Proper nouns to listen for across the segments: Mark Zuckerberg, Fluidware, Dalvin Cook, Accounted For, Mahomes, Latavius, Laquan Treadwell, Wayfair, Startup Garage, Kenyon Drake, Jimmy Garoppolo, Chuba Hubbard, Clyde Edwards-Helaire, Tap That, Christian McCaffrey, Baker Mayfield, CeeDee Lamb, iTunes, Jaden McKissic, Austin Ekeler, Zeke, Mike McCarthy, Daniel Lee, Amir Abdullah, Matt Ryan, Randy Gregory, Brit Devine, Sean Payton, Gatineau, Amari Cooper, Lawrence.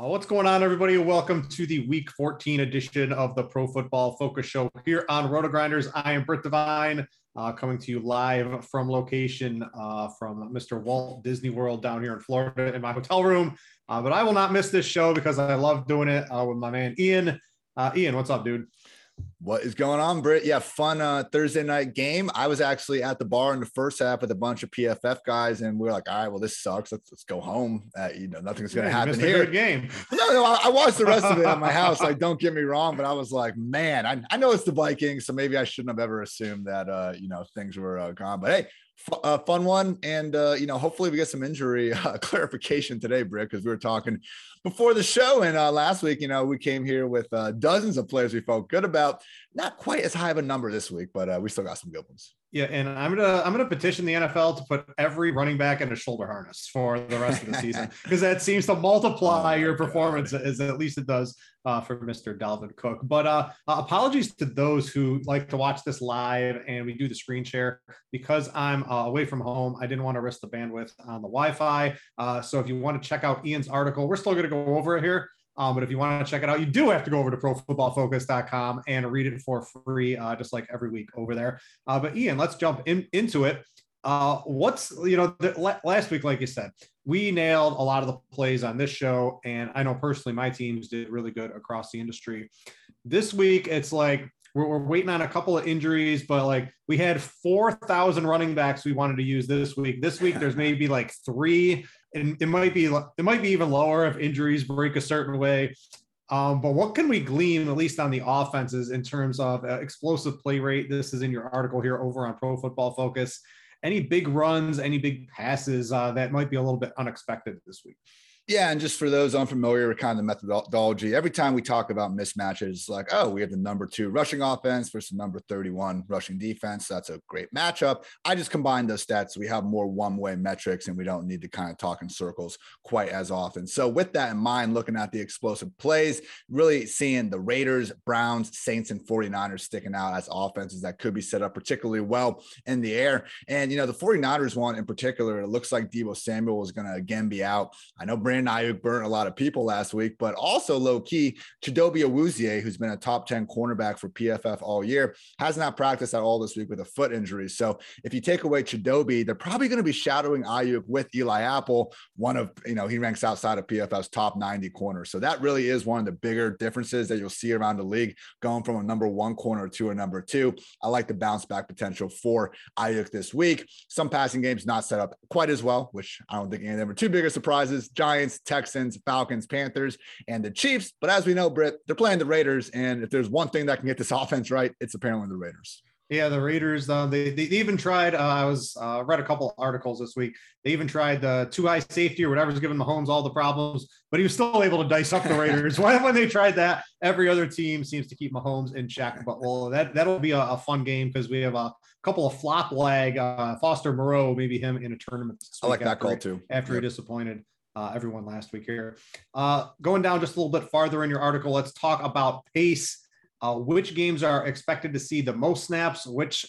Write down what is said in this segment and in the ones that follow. What's going on, everybody? Welcome to the Week 14 edition of the Pro Football Focus Show here on Roto Grinders. I am Brit Devine, coming to you live from location from Mr. Walt Disney World down here in Florida in my hotel room. But I will not miss this show because I love doing it with my man Ian. Ian, what's up, dude? What is going on, Brit? Yeah, fun Thursday night game. I was actually at the bar in the first half with a bunch of PFF guys, and we were like, all right, well, this sucks. Let's go home. Nothing's going to happen here. Game. No, I watched the rest of it at my house. Like, don't get me wrong, but I was like, man, I know it's the Vikings, so maybe I shouldn't have ever assumed that, things were gone. But, hey, fun one. And, hopefully we get some injury clarification today, Brit, because we were talking before the show. And last week, we came here with dozens of players we felt good about. Not quite as high of a number this week, but we still got some good ones. Yeah, and I'm gonna petition the NFL to put every running back in a shoulder harness for the rest of the season because that seems to multiply your performance, as at least it does for Mr. Dalvin Cook. But apologies to those who like to watch this live, and we do the screen share because I'm away from home. I didn't want to risk the bandwidth on the Wi-Fi. So if you want to check out Ian's article, we're still going to go over it here. But if you want to check it out, you do have to go over to profootballfocus.com and read it for free, just like every week over there. But Ian, let's jump into it. Last week, like you said, we nailed a lot of the plays on this show. And I know personally, my teams did really good across the industry. This week, it's like we're waiting on a couple of injuries, but like we had 4,000 running backs we wanted to use this week. This week, there's maybe like three. And it might be even lower if injuries break a certain way. But what can we glean, at least on the offenses, in terms of explosive play rate? This is in your article here over on Pro Football Focus. Any big runs, any big passes that might be a little bit unexpected this week? Yeah, and just for those unfamiliar with kind of the methodology, every time we talk about mismatches, like, oh, we have the number 2 rushing offense versus number 31 rushing defense. So that's a great matchup. I just combined those stats. We have more one-way metrics, and we don't need to kind of talk in circles quite as often. So with that in mind, looking at the explosive plays, really seeing the Raiders, Browns, Saints, and 49ers sticking out as offenses that could be set up particularly well in the air. And, the 49ers one in particular, it looks like Deebo Samuel is going to again be out. I know Brandon Aiyuk burnt a lot of people last week, but also low-key, Tredavious White, who's been a top 10 cornerback for PFF all year, has not practiced at all this week with a foot injury. So if you take away Tredavious, they're probably going to be shadowing Aiyuk with Eli Apple, one of, he ranks outside of PFF's top 90 corners. So that really is one of the bigger differences that you'll see around the league, going from a number 1 corner to a number 2. I like the bounce back potential for Aiyuk this week. Some passing games not set up quite as well, which I don't think any of them are too big of surprises. Giants, Texans, Falcons, Panthers, and the Chiefs. But as we know, Britt, they're playing the Raiders. And if there's one thing that can get this offense right, it's apparently the Raiders. Yeah, the Raiders, they even tried, I read a couple articles this week. They even tried the two-high safety or whatever's giving Mahomes all the problems, but he was still able to dice up the Raiders. When they tried that, every other team seems to keep Mahomes in check. But, well, that'll be a fun game because we have a couple of flop lag. Foster Moreau, maybe him in a tournament. I like that call, too. After he disappointed everyone last week here. Going down just a little bit farther in your article, let's talk about pace. Which games are expected to see the most snaps, which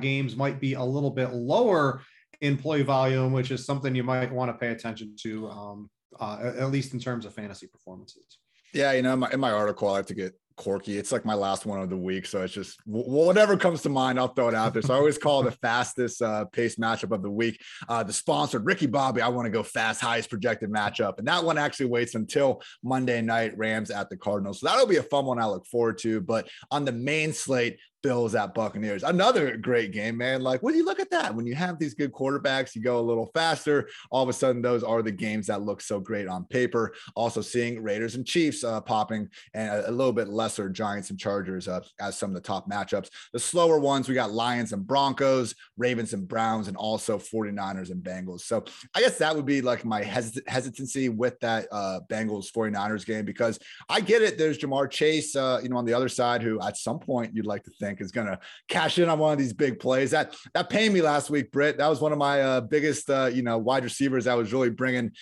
games might be a little bit lower in play volume, which is something you might want to pay attention to, at least in terms of fantasy performances. Yeah, you know, in my article, I have to get quirky. It's like my last one of the week, so it's just whatever comes to mind, I'll throw it out there. So I always call the fastest pace matchup of the week the sponsored Ricky Bobby I want to go fast, highest projected matchup, and that one actually waits until Monday night, Rams at the Cardinals. So that'll be a fun one I look forward to. But on the main slate, Bills at Buccaneers, another great game, man. Like, when you look at that, when you have these good quarterbacks, you go a little faster. All of a sudden, those are the games that look so great on paper. Also seeing Raiders and Chiefs popping, and a little bit lesser Giants and Chargers as some of the top matchups. The slower ones, we got Lions and Broncos, Ravens and Browns, and also 49ers and Bengals. So I guess that would be like my hesitancy with that Bengals 49ers game, because I get it. There's Jamar Chase, on the other side, who at some point you'd like to think is going to cash in on one of these big plays. That pained me last week, Britt. That was one of my biggest, wide receivers I was really bringing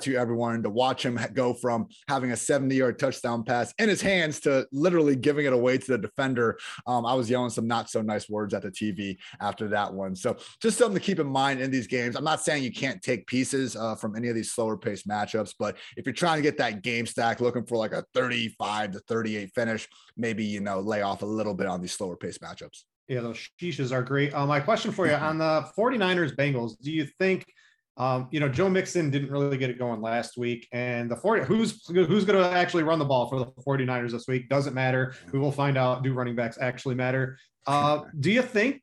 to everyone, to watch him go from having a 70-yard touchdown pass in his hands to literally giving it away to the defender. I was yelling some not so nice words at the TV after that one. So just something to keep in mind in these games. I'm not saying you can't take pieces from any of these slower paced matchups, but if you're trying to get that game stack, looking for like a 35 to 38 finish, maybe, lay off a little bit on these slower pace matchups. Yeah, those sheeshes are great. My question for you on the 49ers Bengals, do you think Joe Mixon didn't really get it going last week, and who's going to actually run the ball for the 49ers this week? Doesn't matter. We will find out. Do running backs actually matter? Do you think,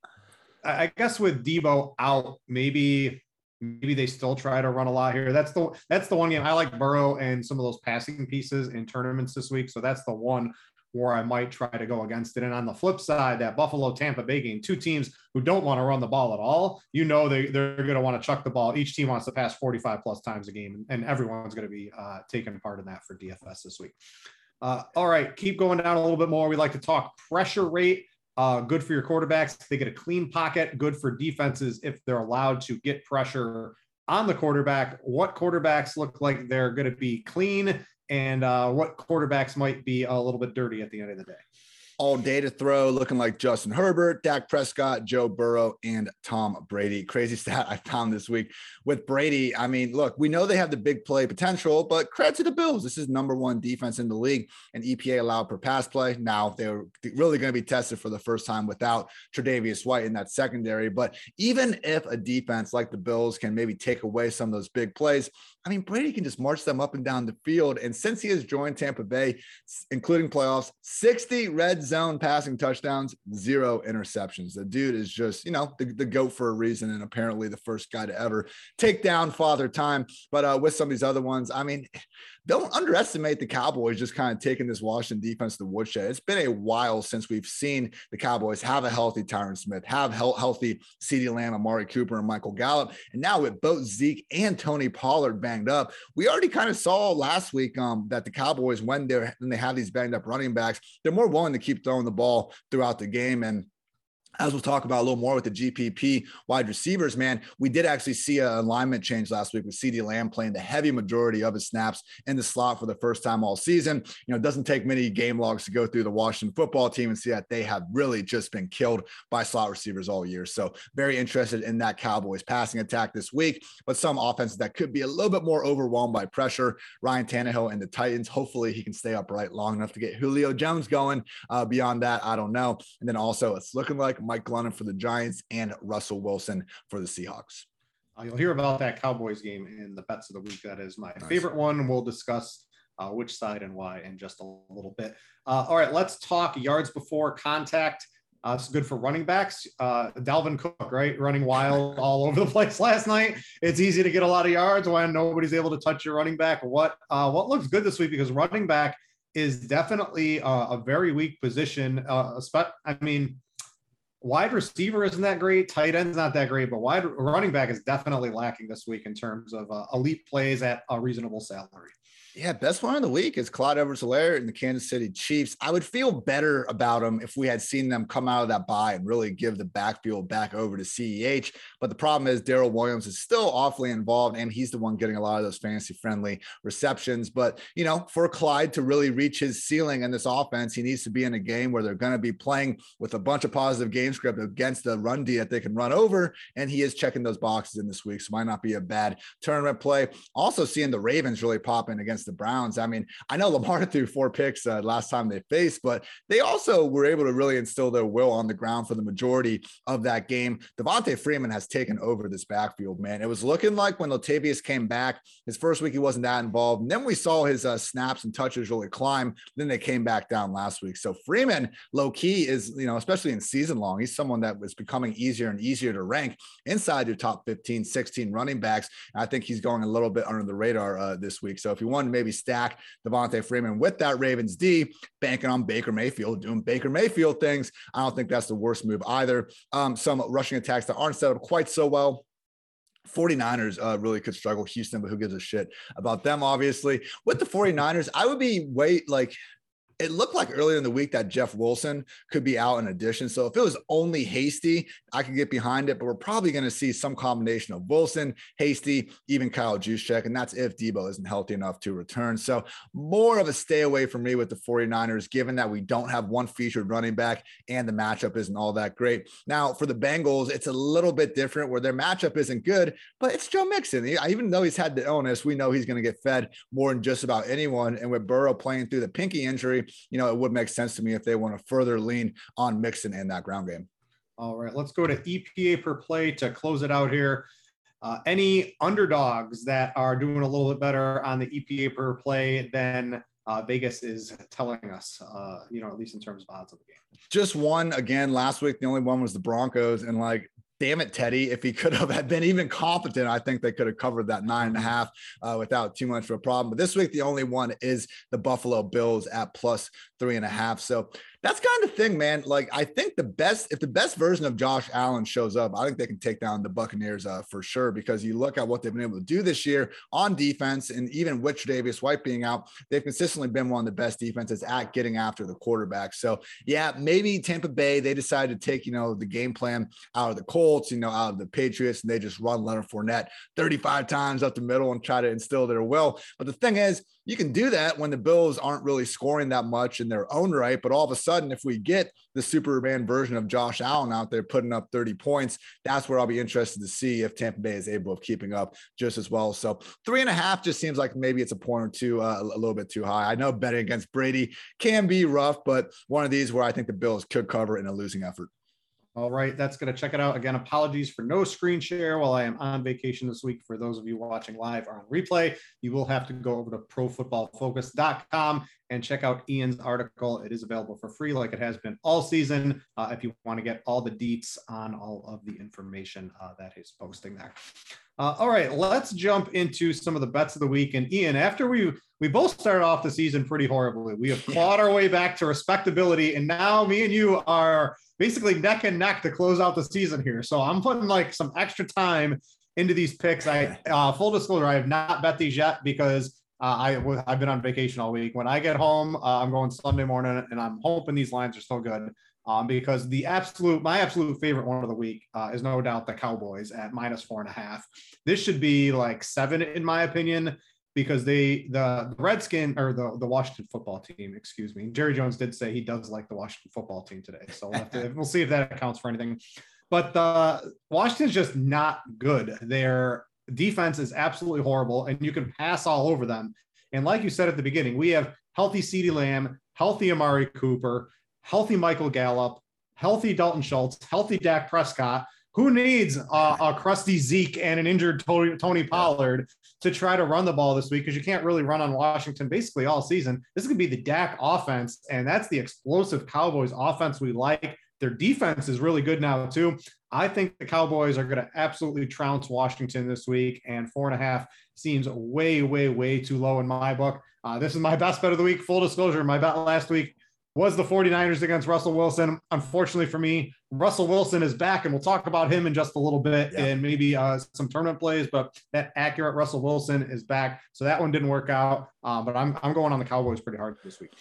I guess with Deebo out, maybe they still try to run a lot here? That's the one game I like Burrow and some of those passing pieces in tournaments this week. So that's the one where I might try to go against it. And on the flip side, that Buffalo-Tampa Bay game, two teams who don't want to run the ball at all, they're going to want to chuck the ball. Each team wants to pass 45-plus times a game, and everyone's going to be taking part in that for DFS this week. All right, keep going down a little bit more. We like to talk pressure rate, good for your quarterbacks. They get a clean pocket, good for defenses if they're allowed to get pressure on the quarterback. What quarterbacks look like they're going to be clean, and what quarterbacks might be a little bit dirty at the end of the day? All day to throw, looking like Justin Herbert, Dak Prescott, Joe Burrow, and Tom Brady. Crazy stat I found this week with Brady. I mean, look, we know they have the big play potential, but credit to the Bills. This is number one defense in the league and EPA allowed per pass play. Now they're really going to be tested for the first time without Tredavious White in that secondary. But even if a defense like the Bills can maybe take away some of those big plays, I mean, Brady can just march them up and down the field. And since he has joined Tampa Bay, including playoffs, 60 red zone passing touchdowns, 0 interceptions. The dude is just, the GOAT for a reason. And apparently the first guy to ever take down Father Time. But with some of these other ones, I mean, don't underestimate the Cowboys just kind of taking this Washington defense to the woodshed. It's been a while since we've seen the Cowboys have a healthy Tyron Smith, have healthy CeeDee Lamb, Amari Cooper, and Michael Gallup. And now with both Zeke and Tony Pollard banged up, we already kind of saw last week that the Cowboys, when they have these banged up running backs, they're more willing to keep throwing the ball throughout the game. And as we'll talk about a little more with the GPP wide receivers, man, we did actually see an alignment change last week with CeeDee Lamb playing the heavy majority of his snaps in the slot for the first time all season. It doesn't take many game logs to go through the Washington football team and see that they have really just been killed by slot receivers all year. So very interested in that Cowboys passing attack this week, but some offenses that could be a little bit more overwhelmed by pressure. Ryan Tannehill and the Titans, hopefully he can stay upright long enough to get Julio Jones going. Beyond that, I don't know. And then also it's looking like Mike Glennon for the Giants and Russell Wilson for the Seahawks. You'll hear about that Cowboys game in the bets of the week. That is my favorite one. We'll discuss which side and why in just a little bit. All right, let's talk yards before contact. It's good for running backs. Dalvin Cook, right? Running wild all over the place last night. It's easy to get a lot of yards when nobody's able to touch your running back. What looks good this week? Because running back is definitely a very weak position. Wide receiver isn't that great. Tight end's not that great, but running back is definitely lacking this week in terms of elite plays at a reasonable salary. Yeah, best one of the week is Clyde Edwards-Helaire and the Kansas City Chiefs. I would feel better about them if we had seen them come out of that bye and really give the backfield back over to CEH. But the problem is Darrell Williams is still awfully involved, and he's the one getting a lot of those fantasy-friendly receptions. But, you know, for Clyde to really reach his ceiling in this offense, he needs to be in a game where they're going to be playing with a bunch of positive game script against the run D that they can run over, and he is checking those boxes in this week, so might not be a bad tournament play. Also seeing the Ravens really pop in against the Browns. I mean, I know Lamar threw 4 picks last time they faced, but they also were able to really instill their will on the ground for the majority of that game. Devontae Freeman has taken over this backfield, man. It was looking like when Latavius came back, his first week he wasn't that involved, and then we saw his snaps and touches really climb. Then they came back down last week. So Freeman, low-key, is, you know, especially in season long, he's someone that was becoming easier and easier to rank inside your top 15, 16 running backs. And I think he's going a little bit under the radar this week. So if you want to maybe stack Devontae Freeman with that Ravens D, banking on Baker Mayfield, doing Baker Mayfield things, I don't think that's the worst move either. Some rushing attacks that aren't set up quite so well. 49ers really could struggle. Houston, but who gives a shit about them, obviously. With the 49ers, I would be it looked like earlier in the week that Jeff Wilson could be out in addition. So if it was only Hasty, I could get behind it, but we're probably going to see some combination of Wilson, Hasty, even Kyle Juszczyk. And that's if Deebo isn't healthy enough to return. So more of a stay away from me with the 49ers, given that we don't have one featured running back and the matchup isn't all that great. Now for the Bengals, it's a little bit different where their matchup isn't good, but it's Joe Mixon. Even though he's had the illness, we know he's going to get fed more than just about anyone. And with Burrow playing through the pinky injury, you know, it would make sense to me if they want to further lean on Mixon in that ground game. All right, let's go to EPA per play to close it out here. Any underdogs that are doing a little bit better on the EPA per play than Vegas is telling us, you know, at least in terms of odds of the game? Just one. Again, last week, the only one was the Broncos, and like, damn it, Teddy, if he could have been even competent, I think they could have covered that 9.5 without too much of a problem. But this week, the only one is the Buffalo Bills at plus 3.5. So that's kind of thing, man. Like, I think if the best version of Josh Allen shows up, I think they can take down the Buccaneers for sure, because you look at what they've been able to do this year on defense, and even with Tredavious White being out, they've consistently been one of the best defenses at getting after the quarterback. So yeah, maybe Tampa Bay, they decided to take, you know, the game plan out of the Colts, you know, out of the Patriots, and they just run Leonard Fournette 35 times up the middle and try to instill their will. But the thing is, you can do that when the Bills aren't really scoring that much in their own right. But all of a sudden, if we get the Superman version of Josh Allen out there putting up 30 points, that's where I'll be interested to see if Tampa Bay is able of keeping up just as well. So 3.5 just seems like maybe it's a point or two, a little bit too high. I know betting against Brady can be rough, but one of these where I think the Bills could cover in a losing effort. All right, that's going to check it out. Again, apologies for no screen share while I am on vacation this week. For those of you watching live or on replay, you will have to go over to profootballfocus.com and check out Ian's article. It is available for free like it has been all season if you want to get all the deets on all of the information that he's posting there. All right, let's jump into some of the bets of the week. And Ian, after we both started off the season pretty horribly, we have clawed our way back to respectability, and now me and you are basically neck and neck to close out the season here. So I'm putting like some extra time into these picks. I full disclosure, I have not bet these yet because I've been on vacation all week. When I get home, I'm going Sunday morning, and I'm hoping these lines are still good because my absolute favorite one of the week is no doubt the Cowboys at minus 4.5. This should be like 7, in my opinion, because the Washington football team, excuse me. Jerry Jones did say he does like the Washington football team today. So we'll see if that accounts for anything, but Washington's just not good. They're defense is absolutely horrible, and you can pass all over them. And like you said at the beginning, we have healthy CeeDee Lamb, healthy Amari Cooper, healthy Michael Gallup, healthy Dalton Schultz, healthy Dak Prescott. Who needs a crusty Zeke and an injured Tony Pollard to try to run the ball this week? Because you can't really run on Washington basically all season. This is going to be the Dak offense, and that's the explosive Cowboys offense we like. Their defense is really good now, too. I think the Cowboys are going to absolutely trounce Washington this week, and 4.5 seems way, way, way too low in my book. This is my best bet of the week. Full disclosure, my bet last week was the 49ers against Russell Wilson. Unfortunately for me, Russell Wilson is back, and we'll talk about him in just a little bit and maybe some tournament plays, but that accurate Russell Wilson is back. So that one didn't work out, but I'm going on the Cowboys pretty hard this week.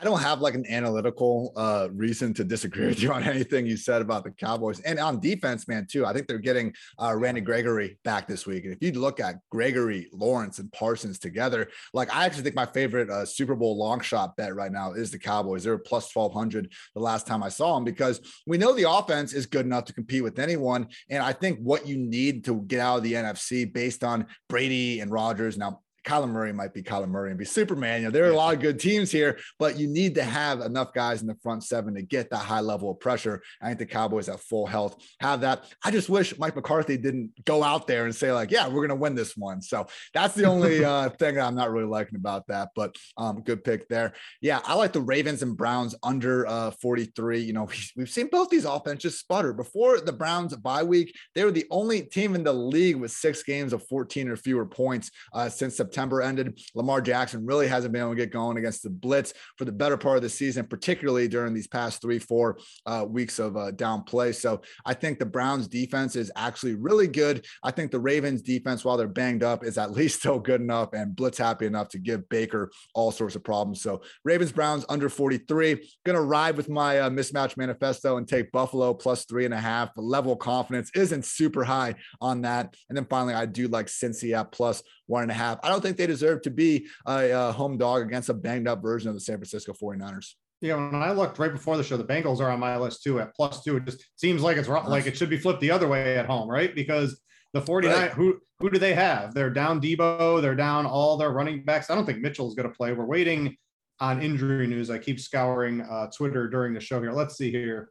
I don't have like an analytical reason to disagree with you on anything you said about the Cowboys and on defense, man, too. I think they're getting Randy Gregory back this week. And if you look at Gregory, Lawrence, and Parsons together, like I actually think my favorite Super Bowl long shot bet right now is the Cowboys. They're plus 1,200 the last time I saw them because we know the offense is good enough to compete with anyone. And I think what you need to get out of the NFC based on Brady and Rodgers now, Kyler Murray might be Kyler Murray and be Superman. You know, there are a lot of good teams here, but you need to have enough guys in the front seven to get that high level of pressure. I think the Cowboys at full health have that. I just wish Mike McCarthy didn't go out there and say like, yeah, we're going to win this one. So that's the only thing that I'm not really liking about that, but good pick there. Yeah. I like the Ravens and Browns under 43. You know, we've seen both these offenses sputter before the Browns bye week. They were the only team in the league with 6 games of 14 or fewer points since September ended. Lamar Jackson really hasn't been able to get going against the blitz for the better part of the season, particularly during these past 3-4 weeks of down play. So I think the Browns defense is actually really good. I think the Ravens defense, while they're banged up, is at least still good enough and blitz happy enough to give Baker all sorts of problems. So Ravens Browns under 43, going to ride with my mismatch manifesto and take Buffalo plus 3.5. The level of confidence isn't super high on that. And then finally, I do like Cincy at plus 1.5. I don't think they deserve to be a home dog against a banged up version of the San Francisco 49ers. Yeah, when I looked right before the show, the Bengals are on my list too at plus 2. It just seems like it's nice. Like it should be flipped the other way at home, right? Because the 49ers, who do they have? They're down Deebo. They're down all their running backs. I don't think Mitchell's going to play. We're waiting on injury news. I keep scouring Twitter during the show here. Let's see here.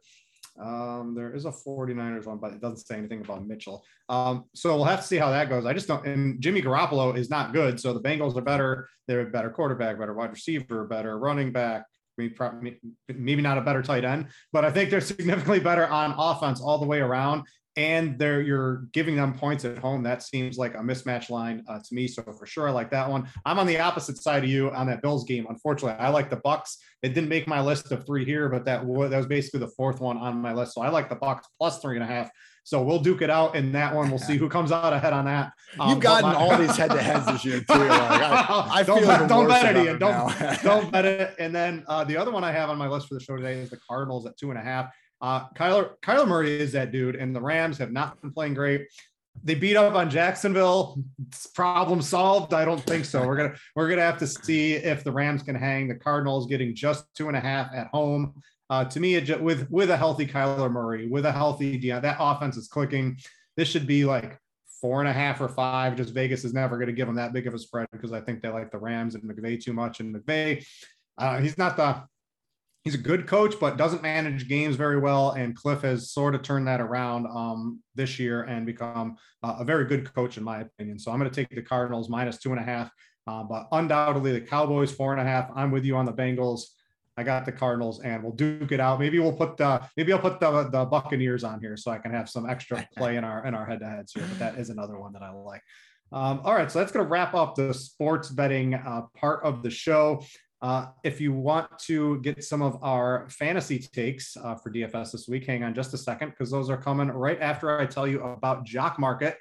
There is a 49ers one, but it doesn't say anything about Mitchell. So we'll have to see how that goes. I just don't, and Jimmy Garoppolo is not good. So the Bengals are better. They're a better quarterback, better wide receiver, better running back, maybe not a better tight end, but I think they're significantly better on offense all the way around. And you're giving them points at home. That seems like a mismatch line to me. So for sure, I like that one. I'm on the opposite side of you on that Bills game. Unfortunately, I like the Bucs. It didn't make my list of 3 here, but that was basically the 4th one on my list. So I like the Bucs plus 3.5. So we'll duke it out in that one. We'll see who comes out ahead on that. You've gotten all these head-to-heads this year too. Like, I feel don't bet it, Ian. Don't bet it. And then the other one I have on my list for the show today is the Cardinals at 2.5. Kyler Murray is that dude, and the Rams have not been playing great. They beat up on Jacksonville. It's problem solved. I don't think so. We're gonna have to see if the Rams can hang. The Cardinals getting just 2.5 at home. To me, with a healthy Kyler Murray, with a healthy that offense is clicking. This should be like 4.5 or 5. Just Vegas is never gonna give them that big of a spread because I think they like the Rams and McVay too much. And McVay, he's a good coach, but doesn't manage games very well. And Cliff has sort of turned that around this year and become a very good coach, in my opinion. So I'm going to take the Cardinals minus 2.5, but undoubtedly the Cowboys 4.5. I'm with you on the Bengals. I got the Cardinals, and we'll duke it out. Maybe I'll put the Buccaneers on here so I can have some extra play in our head-to-heads here. But that is another one that I like. All right, so that's going to wrap up the sports betting part of the show. If you want to get some of our fantasy takes for DFS this week, hang on just a second, because those are coming right after I tell you about Jock Market.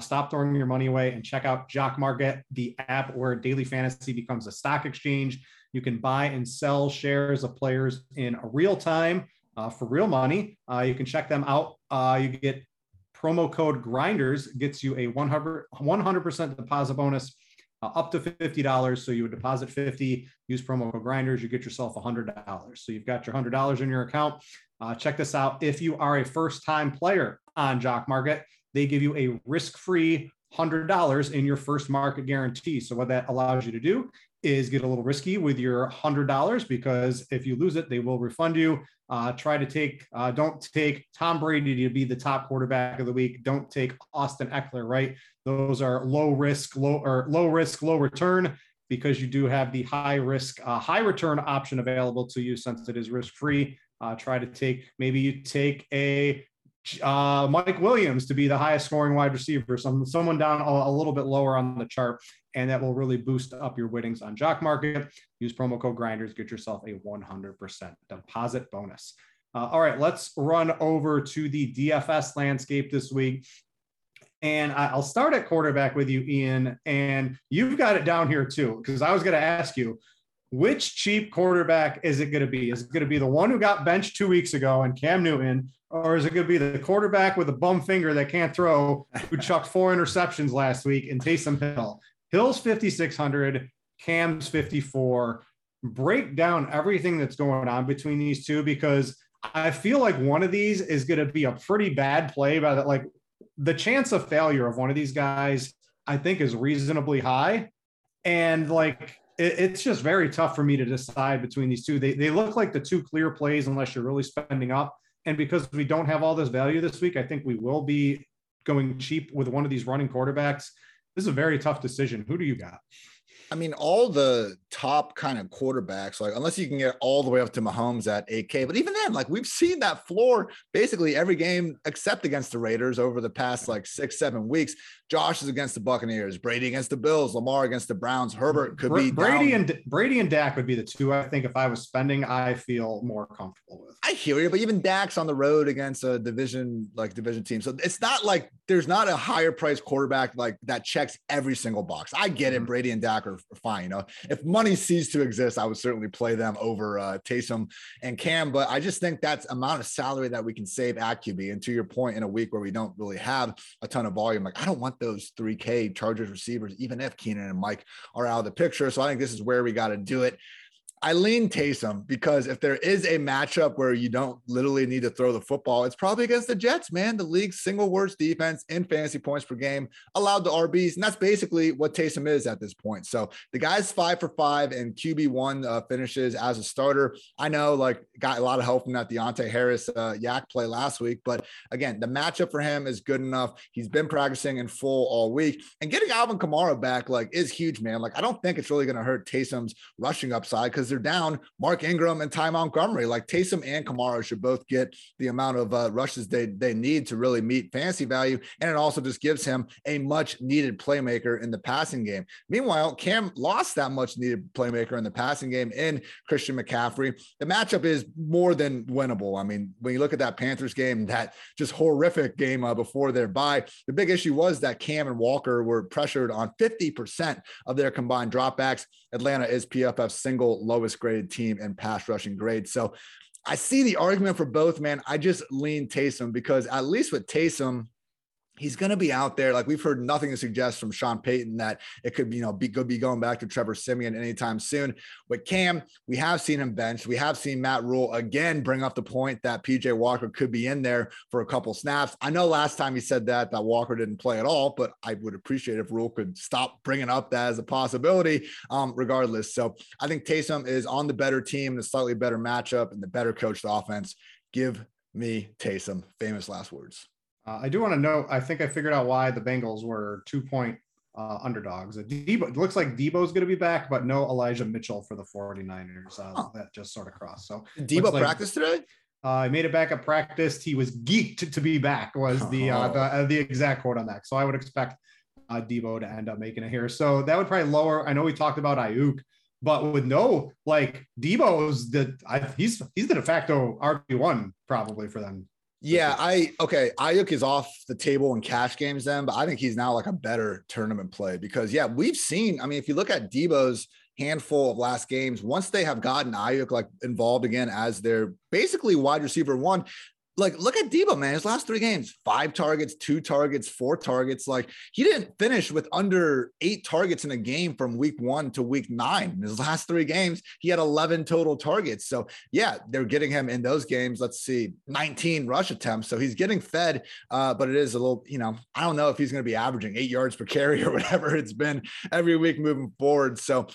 Stop throwing your money away and check out Jock Market, the app where daily fantasy becomes a stock exchange. You can buy and sell shares of players in real time for real money. You can check them out. You get promo code GRINDERS, gets you a 100% deposit bonus. Up to $50. So you would deposit $50, use promo code GRINDERS, you get yourself $100. So you've got your $100 in your account. Check this out. If you are a first-time player on Jock Market, they give you a risk-free $100 in your first market guarantee. So what that allows you to do is get a little risky with your $100, because if you lose it, they will refund you. Don't take Tom Brady to be the top quarterback of the week. Don't take Austin Ekeler, right? Those are low risk, low return, because you do have the high risk, high return option available to you since it is risk free. Try to take, maybe you take a Mike Williams to be the highest scoring wide receiver, someone down a little bit lower on the chart, and that will really boost up your winnings on Jock Market. Use promo code Grinders, get yourself a 100% deposit bonus. All right, let's run over to the DFS landscape this week. And I'll start at quarterback with you, Ian, and you've got it down here too, because I was going to ask you, which cheap quarterback is it going to be? Is it going to be the one who got benched 2 weeks ago and Cam Newton, or is it going to be the quarterback with a bum finger that can't throw who chucked four interceptions last week and Taysom Hill? Hill's 5,600, Cam's 54. Break down everything that's going on between these two, because I feel like one of these is going to be a pretty bad play by that. Like, the chance of failure of one of these guys, I think, is reasonably high. And like, it's just very tough for me to decide between these two. They look like the two clear plays unless you're really spending up. And because we don't have all this value this week, I think we will be going cheap with one of these running quarterbacks. This is a very tough decision. Who do you got? I mean, all the top kind of quarterbacks, like, unless you can get all the way up to Mahomes at 8K, but even then, like, we've seen that floor basically every game except against the Raiders over the past like 6-7 weeks. Josh is against the Buccaneers, Brady against the Bills, Lamar against the Browns, Herbert could be Brady down. And Brady and Dak would be the two, I think, if I was spending, I feel more comfortable with. I hear you, but even Dak's on the road against a division team. So it's not like there's not a higher priced quarterback like that checks every single box. I get it. Brady and Dak are fine. You know, if money ceased to exist, I would certainly play them over Taysom and Cam, but I just think that's amount of salary that we can save at QB. And to your point, in a week where we don't really have a ton of volume, like, I don't want those 3K Chargers receivers, even if Keenan and Mike are out of the picture. So I think this is where we got to do it. I lean Taysom because if there is a matchup where you don't literally need to throw the football, it's probably against the Jets, man. The league's single worst defense in fantasy points per game allowed to RBs. And that's basically what Taysom is at this point. So the guy's 5 for 5 and QB1 finishes as a starter. I know, like, got a lot of help from that Deontay Harris yak play last week, but again, the matchup for him is good enough. He's been practicing in full all week, and getting Alvin Kamara back, like, is huge, man. Like, I don't think it's really going to hurt Taysom's rushing upside, because they're down Mark Ingram and Ty Montgomery. Like, Taysom and Kamara should both get the amount of rushes they need to really meet fantasy value. And it also just gives him a much needed playmaker in the passing game. Meanwhile, Cam lost that much needed playmaker in the passing game in Christian McCaffrey. The matchup is more than winnable. I mean, when you look at that Panthers game, that just horrific game before their bye, the big issue was that Cam and Walker were pressured on 50% of their combined dropbacks. Atlanta is PFF's single lowest graded team in pass rushing grade. So I see the argument for both, man. I just lean Taysom because at least with Taysom, he's going to be out there. Like, we've heard nothing to suggest from Sean Payton that it could, you know, could be going back to Trevor Siemian anytime soon. With Cam, we have seen him benched. We have seen Matt Rule again bring up the point that PJ Walker could be in there for a couple snaps. I know last time he said that Walker didn't play at all, but I would appreciate if Rule could stop bringing up that as a possibility regardless. So I think Taysom is on the better team, the slightly better matchup, and the better coached offense. Give me Taysom. Famous last words. I do want to note, I think I figured out why the Bengals were 2-point underdogs. It looks like Deebo's going to be back, but no Elijah Mitchell for the 49ers. That just sort of crossed. So Deebo practiced today? I made it back at practice. He was geeked to be back was the exact quote on that. So I would expect Deebo to end up making it here. So that would probably lower. I know we talked about Aiyuk, but with no, like, Deebo's he's the de facto RB1 probably for them. Yeah, Aiyuk is off the table in cash games then, but I think he's now like a better tournament play because, yeah, we've seen, I mean, if you look at Deebo's handful of last games, once they have gotten Aiyuk like involved again as their basically wide receiver one, like, look at Deebo, man, his last 3 games, 5 targets, 2 targets, 4 targets. Like, he didn't finish with under 8 targets in a game from week 1 to week 9. In his last 3 games, he had 11 total targets. So yeah, they're getting him in those games. Let's see, 19 rush attempts. So he's getting fed, but it is a little, you know, I don't know if he's going to be averaging 8 yards per carry or whatever it's been every week moving forward. So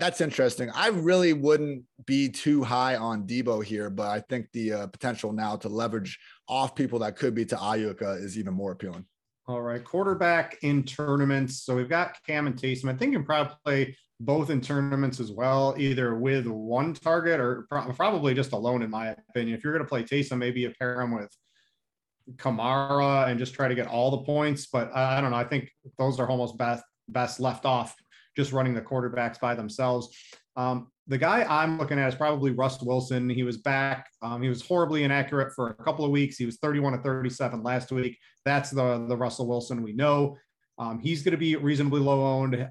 that's interesting. I really wouldn't be too high on Deebo here, but I think the potential now to leverage off people that could be to Aiyuk is even more appealing. All right, quarterback in tournaments. So we've got Cam and Taysom. I think you can probably play both in tournaments as well, either with 1 target or probably just alone, in my opinion. If you're going to play Taysom, maybe you pair him with Kamara and just try to get all the points. But I don't know. I think those are almost best left off, just running the quarterbacks by themselves. The guy I'm looking at is probably Russ Wilson. He was back. He was horribly inaccurate for a couple of weeks. He was 31-37 last week. That's the Russell Wilson we know. He's going to be reasonably low-owned.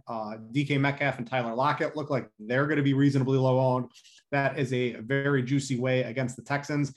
DK Metcalf and Tyler Lockett look like they're going to be reasonably low-owned. That is a very juicy way against the Texans.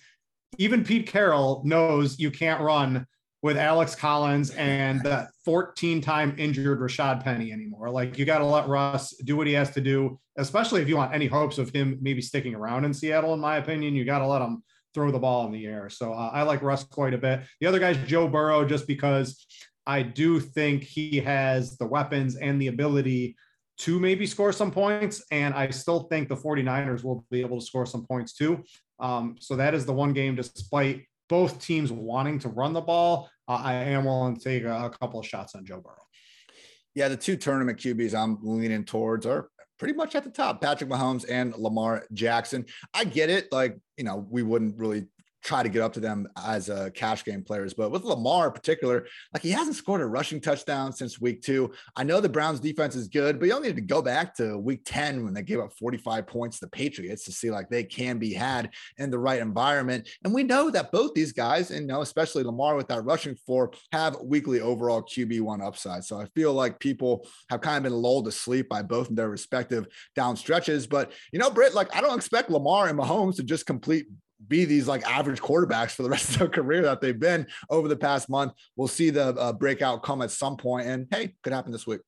Even Pete Carroll knows you can't run with Alex Collins and the 14-time injured Rashad Penny anymore. Like, you got to let Russ do what he has to do, especially if you want any hopes of him maybe sticking around in Seattle. In my opinion, you got to let him throw the ball in the air. So I like Russ quite a bit. The other guy's Joe Burrow, just because I do think he has the weapons and the ability to maybe score some points. And I still think the 49ers will be able to score some points too. So that is the one game, despite both teams wanting to run the ball, I am willing to take a couple of shots on Joe Burrow. Yeah, the two tournament QBs I'm leaning towards are pretty much at the top, Patrick Mahomes and Lamar Jackson. I get it. Like, you know, we wouldn't really try to get up to them as a cash game players. But with Lamar in particular, like, he hasn't scored a rushing touchdown since week 2. I know the Browns defense is good, but you only need to go back to week 10 when they gave up 45 points to the Patriots to see like they can be had in the right environment. And we know that both these guys, and you know, especially Lamar with that rushing floor, have weekly overall QB1 upside. So I feel like people have kind of been lulled to sleep by both of their respective down stretches. But, you know, Britt, like, I don't expect Lamar and Mahomes to just be these like average quarterbacks for the rest of their career that they've been over the past month. We'll see the breakout come at some point, and hey, could happen this week.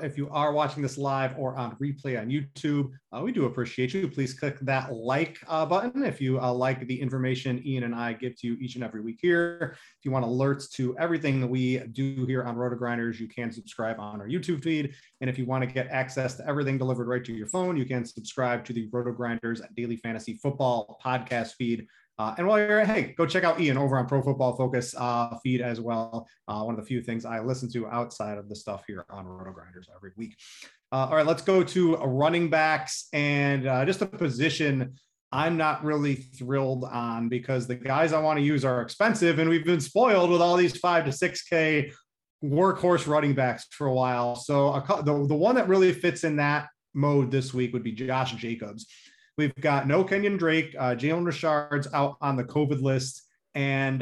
If you are watching this live or on replay on YouTube, we do appreciate you. Please click that like button if you like the information Ian and I give to you each and every week here. If you want alerts to everything that we do here on Roto Grinders, you can subscribe on our YouTube feed. And if you want to get access to everything delivered right to your phone, you can subscribe to the Roto Grinders Daily Fantasy Football podcast feed. And while you're at it, hey, go check out Ian over on Pro Football Focus feed as well. One of the few things I listen to outside of the stuff here on Roto Grinders every week. All right, let's go to running backs, and just a position I'm not really thrilled on, because the guys I want to use are expensive, and we've been spoiled with all these 5 to 6K workhorse running backs for a while. So the one that really fits in that mode this week would be Josh Jacobs. We've got no Kenyon Drake, Jalen Richard's out on the COVID list, and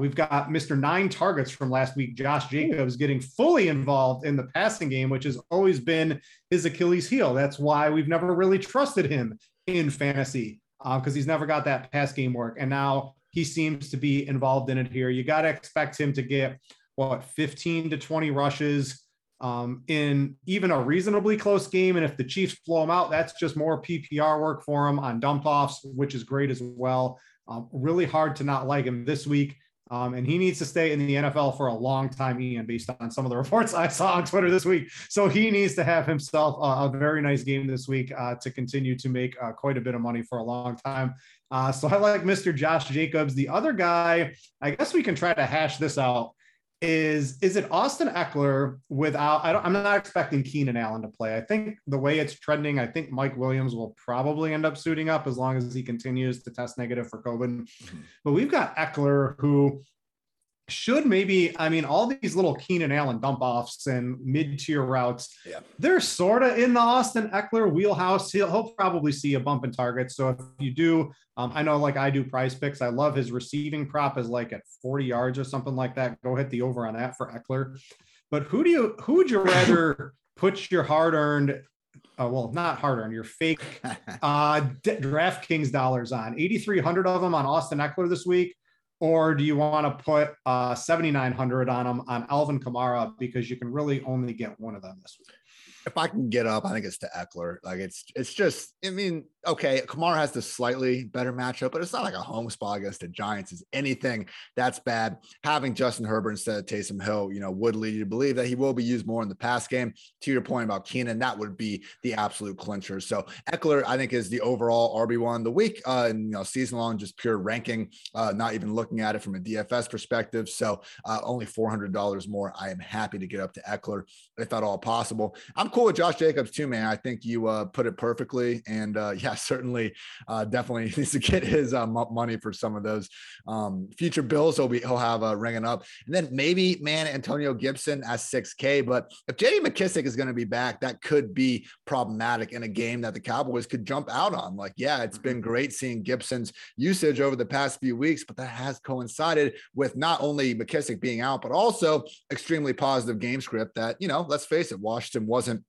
we've got Mr. 9 targets from last week, Josh Jacobs, getting fully involved in the passing game, which has always been his Achilles heel. That's why we've never really trusted him in fantasy, because he's never got that pass game work, and now he seems to be involved in it here. You got to expect him to get, 15 to 20 rushes, in even a reasonably close game. And if the Chiefs blow them out, that's just more PPR work for him on dump offs, which is great as well. Really hard to not like him this week. And he needs to stay in the NFL for a long time, Ian, based on some of the reports I saw on Twitter this week. So he needs to have himself a very nice game this week to continue to make quite a bit of money for a long time. So I like Mr. Josh Jacobs. The other guy, I guess we can try to hash this out. Is it Austin Ekeler without, I'm not expecting Keenan Allen to play. I think the way it's trending, I think Mike Williams will probably end up suiting up as long as he continues to test negative for COVID. But we've got Ekeler, who should maybe, all these little Keenan Allen dump offs and mid-tier routes, yeah, they're sort of in the Austin Ekeler wheelhouse. He'll probably see a bump in targets. So if you do, I know, like I do price picks, I love his receiving prop is like at 40 yards or something like that. Go hit the over on that for Ekeler. But who would you rather put your hard-earned, not hard-earned, your fake DraftKings dollars on? 8,300 of them on Austin Ekeler this week. Or do you want to put 7,900 on them on Alvin Kamara, because you can really only get one of them this week? If I can get up, I think it's to Ekeler. Like, it's just, okay, Kamara has the slightly better matchup, but it's not like a home spot against the Giants is anything that's bad. Having Justin Herbert instead of Taysom Hill, would lead you to believe that he will be used more in the pass game. To your point about Keenan, that would be the absolute clincher. So Ekeler, I think, is the overall RB1 of the week, and season long, just pure ranking, not even looking at it from a DFS perspective. So only $400 more. I am happy to get up to Ekeler if at all possible. I'm cool with Josh Jacobs too, man. I think you put it perfectly. And yeah, certainly definitely needs to get his money for some of those future bills. He'll have ringing up. And then maybe, man, Antonio Gibson as 6K. But if Jaden McKissic is going to be back, that could be problematic in a game that the Cowboys could jump out on. Like, yeah, it's been great seeing Gibson's usage over the past few weeks, but that has coincided with not only McKissic being out, but also extremely positive game script that, you know, let's face it, Washington wasn't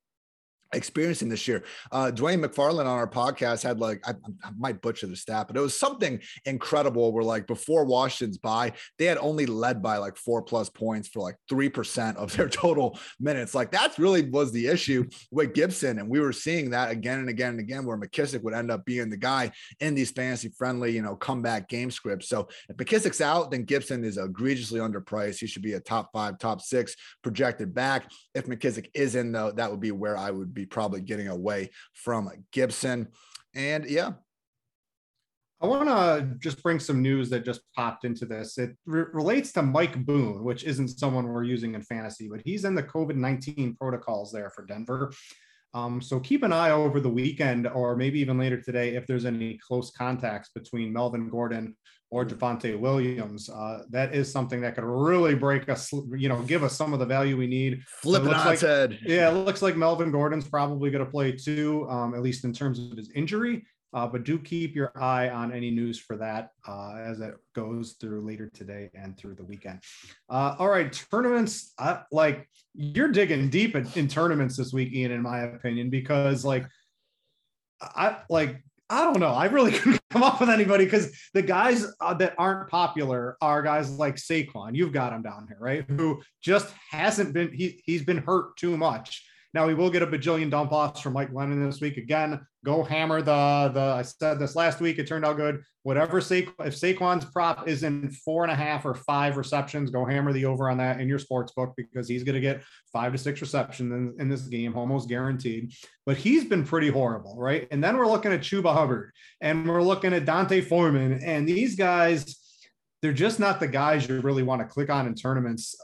experiencing this year. Dwayne McFarland on our podcast had like, I might butcher the stat, but it was something incredible where like before Washington's bye, they had only led by like 4+ points for like 3% of their total minutes. Like that's really was the issue with Gibson. And we were seeing that again and again and again, where McKissic would end up being the guy in these fantasy friendly, you know, comeback game scripts. So if McKissic's out, then Gibson is egregiously underpriced. He should be a top 5, top 6 projected back. If McKissic is in though, that would be where I would be probably getting away from Gibson. And yeah, I want to just bring some news that just popped into this. It relates to Mike Boone, which isn't someone we're using in fantasy, but he's in the COVID-19 protocols there for Denver. So keep an eye over the weekend or maybe even later today if there's any close contacts between Melvin Gordon or Javonte Williams. That is something that could really break us, you know, give us some of the value we need. Flip it on its head. Yeah, it looks like Melvin Gordon's probably going to play too, at least in terms of his injury. But do keep your eye on any news for that as it goes through later today and through the weekend. All right, tournaments, like you're digging deep in tournaments this week, Ian, in my opinion, because I don't know. I really couldn't come up with anybody because the guys that aren't popular are guys like Saquon. You've got him down here, right? Who just hasn't been, he's been hurt too much. Now we will get a bajillion dump offs from Mike Lennon this week. Again, go hammer the I said this last week. It turned out good. Whatever if Saquon's prop is in 4.5 or 5 receptions, go hammer the over on that in your sports book because he's going to get 5 to 6 receptions in this game, almost guaranteed. But he's been pretty horrible, right? And then we're looking at Chuba Hubbard and we're looking at D'Onta Foreman, and these guys, they're just not the guys you really want to click on in tournaments.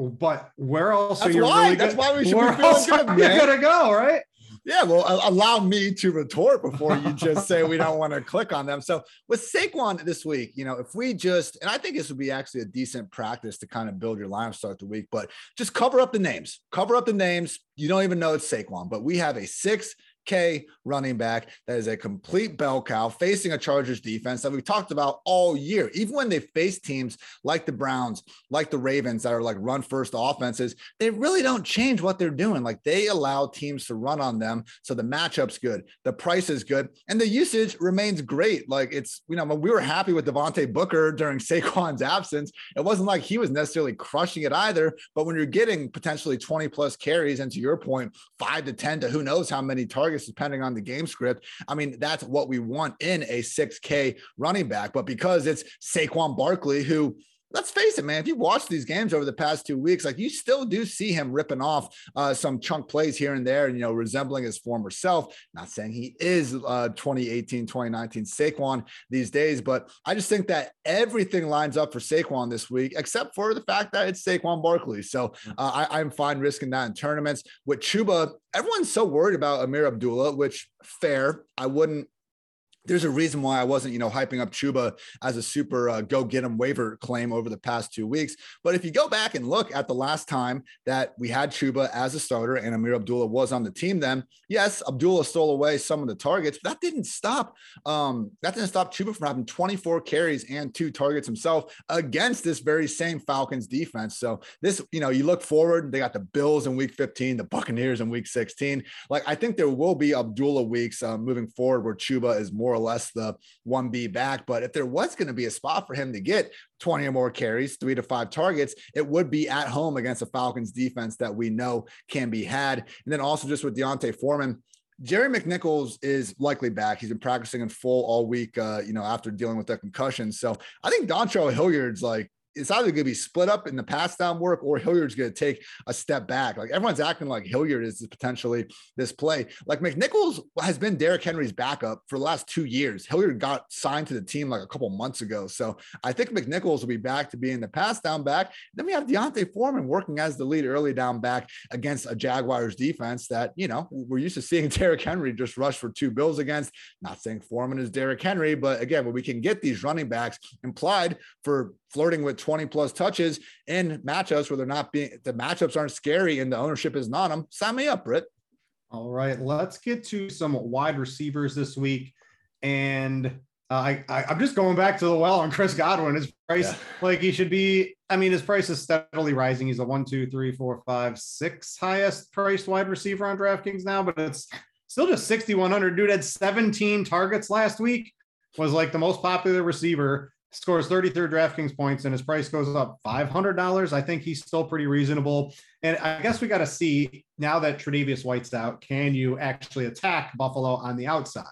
But where else are you really good? That's why we should be feeling good, man. You're going to go, right? Yeah, well, allow me to retort before you just say we don't want to click on them. So with Saquon this week, you know, if we just – and I think this would be actually a decent practice to kind of build your lineup start the week, but just cover up the names. Cover up the names. You don't even know it's Saquon, but we have a 6K running back that is a complete bell cow facing a Chargers defense that we've talked about all year. Even when they face teams like the Browns, like the Ravens that are like run first offenses, they really don't change what they're doing. Like they allow teams to run on them. So the matchup's good, the price is good, and the usage remains great. Like it's, you know, we were happy with Devontae Booker during Saquon's absence. It wasn't like he was necessarily crushing it either, but when you're getting potentially 20+ carries and to your point, 5 to 10 to who knows how many targets, depending on the game script. I mean, that's what we want in a 6K running back, but because it's Saquon Barkley, who, let's face it, man, if you watch these games over the past 2 weeks, like you still do see him ripping off some chunk plays here and there and, you know, resembling his former self. Not saying he is 2018, 2019 Saquon these days, but I just think that everything lines up for Saquon this week, except for the fact that it's Saquon Barkley. So I'm fine risking that in tournaments. With Chuba, everyone's so worried about Amir Abdullah, which fair, I wouldn't. There's a reason why I wasn't, you know, hyping up Chuba as a super go get him waiver claim over the past 2 weeks. But if you go back and look at the last time that we had Chuba as a starter and Amir Abdullah was on the team, then yes, Abdullah stole away some of the targets, but that didn't stop Chuba from having 24 carries and 2 targets himself against this very same Falcons defense. So this, you know, you look forward, they got the Bills in week 15, the Buccaneers in week 16. Like I think there will be Abdullah weeks moving forward where Chuba is more or less the 1B back. But if there was going to be a spot for him to get 20 or more carries, 3 to 5 targets, it would be at home against a Falcons defense that we know can be had. And then also just with D'Onta Foreman, Jerry McNichols is likely back. He's been practicing in full all week, you know, after dealing with that concussion. So I think Dontrell Hilliard's like, it's either going to be split up in the pass down work or Hilliard's going to take a step back. Like everyone's acting like Hilliard is potentially this play. Like McNichols has been Derrick Henry's backup for the last 2 years. Hilliard got signed to the team like a couple months ago. So I think McNichols will be back to being the pass down back. Then we have Deontay Foreman working as the lead early down back against a Jaguars defense that, you know, we're used to seeing Derrick Henry just rush for two bills against. Not saying Foreman is Derrick Henry, but again, when we can get these running backs implied for flirting with 20 plus touches in matchups where they're not being, the matchups aren't scary and the ownership is not them. Sign me up, Britt. All right. Let's get to some wide receivers this week. And I'm just going back to the well on Chris Godwin. His price, like he should be, I mean, his price is steadily rising. He's the 1, 2, 3, 4, 5, 6 highest priced wide receiver on DraftKings now, but it's still just 6,100. Dude had 17 targets last week, was like the most popular receiver, scores 33 DraftKings points, and his price goes up $500. I think he's still pretty reasonable. And I guess we got to see now that Tredavious White's out, can you actually attack Buffalo on the outside?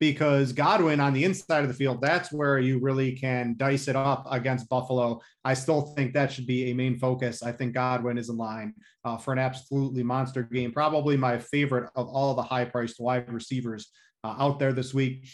Because Godwin on the inside of the field, that's where you really can dice it up against Buffalo. I still think that should be a main focus. I think Godwin is in line for an absolutely monster game. Probably my favorite of all the high-priced wide receivers out there this week.